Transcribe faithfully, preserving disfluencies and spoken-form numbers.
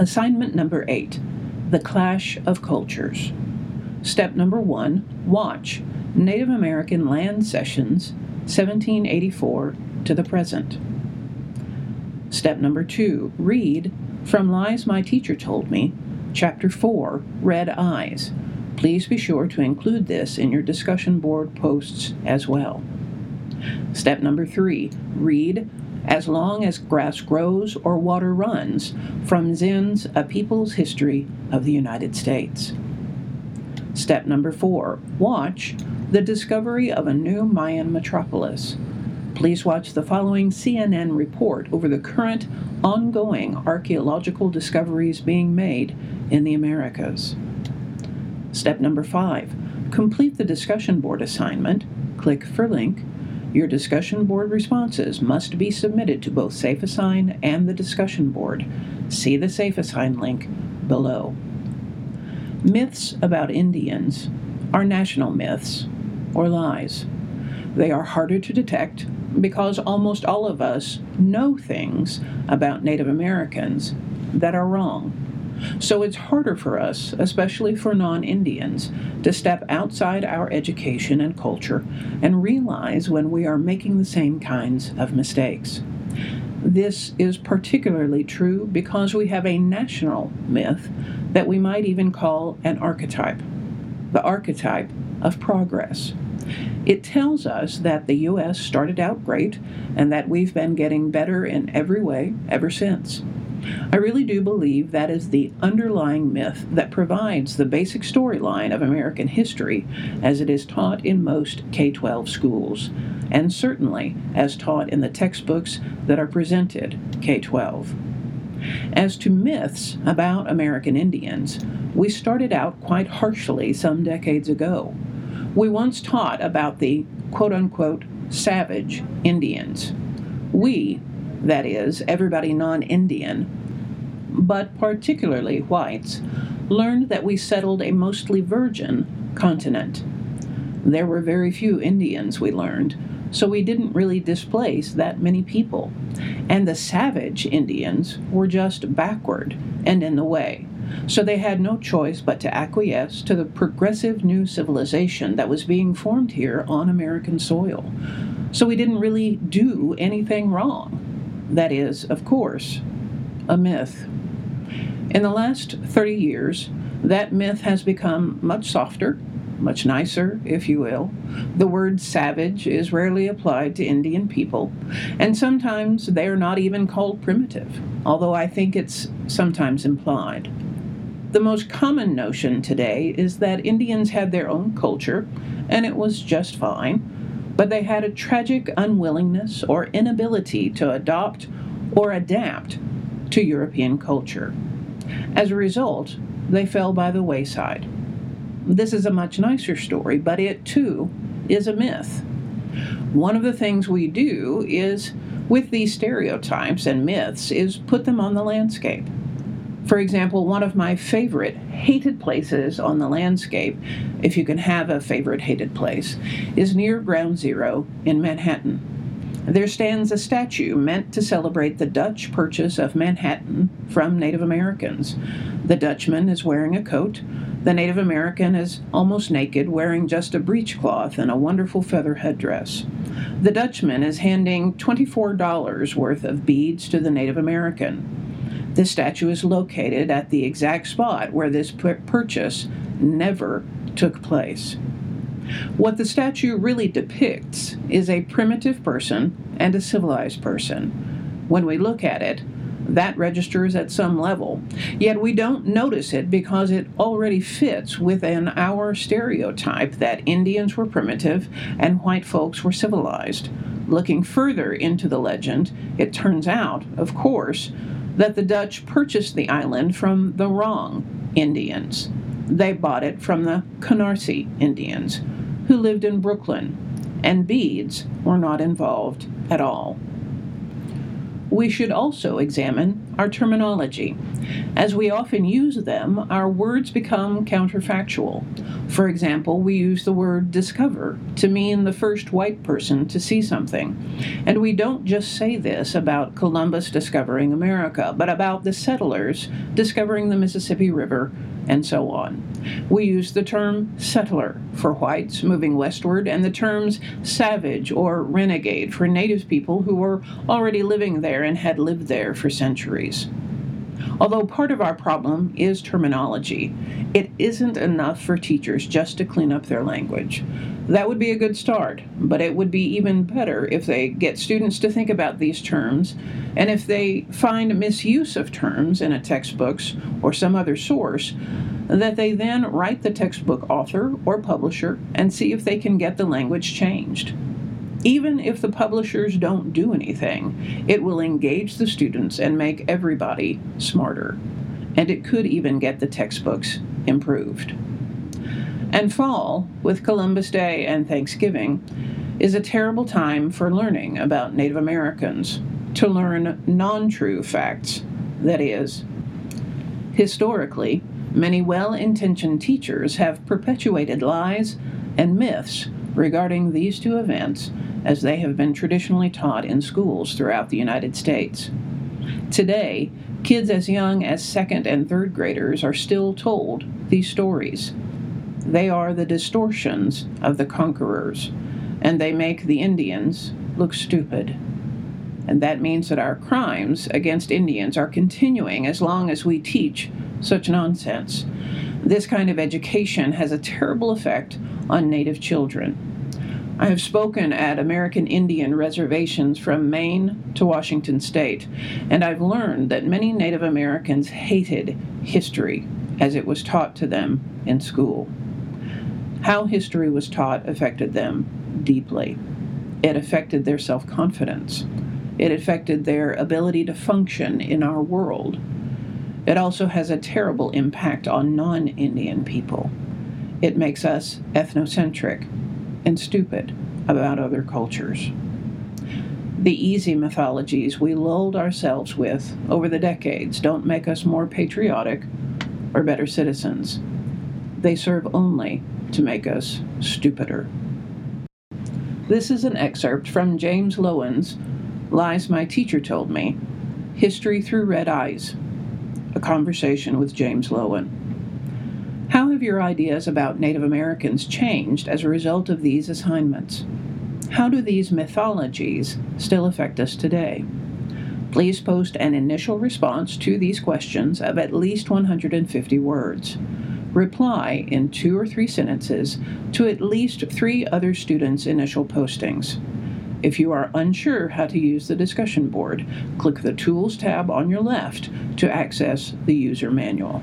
Assignment number eight, The Clash of Cultures. Step number one, watch Native American Land Sessions, seventeen eighty-four to the present. Step number two, read From Lies My Teacher Told Me, Chapter four, Red Eyes. Please be sure to include this in your discussion board posts as well. Step number three, read As Long as Grass Grows or Water Runs from Zinn's A People's History of the United States. Step number four, watch The Discovery of a New Mayan Metropolis. Please watch the following C N N report over the current ongoing archaeological discoveries being made in the Americas. Step number five, complete the discussion board assignment. Click for link. Your discussion board responses must be submitted to both SafeAssign and the discussion board. See the SafeAssign link below. Myths about Indians are national myths or lies. They are harder to detect because almost all of us know things about Native Americans that are wrong. So it's harder for us, especially for non-Indians, to step outside our education and culture and realize when we are making the same kinds of mistakes. This is particularly true because we have a national myth that we might even call an archetype, the archetype of progress. It tells us that the U S started out great and that we've been getting better in every way ever since. I really do believe that is the underlying myth that provides the basic storyline of American history as it is taught in most K twelve schools, and certainly as taught in the textbooks that are presented K twelve. As to myths about American Indians, we started out quite harshly some decades ago. We once taught about the quote-unquote savage Indians. We, that is, everybody non-Indian, but particularly whites, learned that we settled a mostly virgin continent. There were very few Indians, we learned, so we didn't really displace that many people. And the savage Indians were just backward and in the way, so they had no choice but to acquiesce to the progressive new civilization that was being formed here on American soil. So we didn't really do anything wrong. That is, of course, a myth. In the last thirty years, that myth has become much softer, much nicer, if you will. The word savage is rarely applied to Indian people, and sometimes they are not even called primitive, although I think it's sometimes implied. The most common notion today is that Indians had their own culture, and it was just fine, but they had a tragic unwillingness or inability to adopt or adapt to European culture. As a result, they fell by the wayside. This is a much nicer story, but it too is a myth. One of the things we do is, with these stereotypes and myths, is put them on the landscape. For example, one of my favorite hated places on the landscape, if you can have a favorite hated place, is near Ground Zero in Manhattan. There stands a statue meant to celebrate the Dutch purchase of Manhattan from Native Americans. The Dutchman is wearing a coat. The Native American is almost naked, wearing just a breechcloth and a wonderful feather headdress. The Dutchman is handing twenty-four dollars worth of beads to the Native American. The statue is located at the exact spot where this purchase never took place. What the statue really depicts is a primitive person and a civilized person. When we look at it, that registers at some level, yet we don't notice it because it already fits within our stereotype that Indians were primitive and white folks were civilized. Looking further into the legend, it turns out, of course, that the Dutch purchased the island from the wrong Indians. They bought it from the Canarsie Indians, who lived in Brooklyn, and beads were not involved at all. We should also examine our terminology. As we often use them, our words become counterfactual. For example, we use the word discover to mean the first white person to see something. And we don't just say this about Columbus discovering America, but about the settlers discovering the Mississippi River, and so on. We use the term settler for whites moving westward, and the terms savage or renegade for native people who were already living there and had lived there for centuries. Although part of our problem is terminology, it isn't enough for teachers just to clean up their language. That would be a good start, but it would be even better if they get students to think about these terms, and if they find misuse of terms in a textbook or some other source, that they then write the textbook author or publisher and see if they can get the language changed. Even if the publishers don't do anything, it will engage the students and make everybody smarter. And it could even get the textbooks improved. And fall, with Columbus Day and Thanksgiving, is a terrible time for learning about Native Americans, to learn non-true facts, that is, historically, many well-intentioned teachers have perpetuated lies and myths regarding these two events as they have been traditionally taught in schools throughout the United States. Today, kids as young as second and third graders are still told these stories. They are the distortions of the conquerors, and they make the Indians look stupid. And that means that our crimes against Indians are continuing as long as we teach such nonsense. This kind of education has a terrible effect on Native children. I have spoken at American Indian reservations from Maine to Washington State, and I've learned that many Native Americans hated history as it was taught to them in school. How history was taught affected them deeply. It affected their self-confidence. It affected their ability to function in our world. It also has a terrible impact on non-Indian people. It makes us ethnocentric and stupid about other cultures. The easy mythologies we lulled ourselves with over the decades don't make us more patriotic or better citizens. They serve only to make us stupider. This is an excerpt from James Lowen's Lies My Teacher Told Me, History Through Red Eyes, a conversation with James Lowen. How have your ideas about Native Americans changed as a result of these assignments? How do these mythologies still affect us today? Please post an initial response to these questions of at least one hundred fifty words. Reply in two or three sentences to at least three other students' initial postings. If you are unsure how to use the discussion board, click the Tools tab on your left to access the user manual.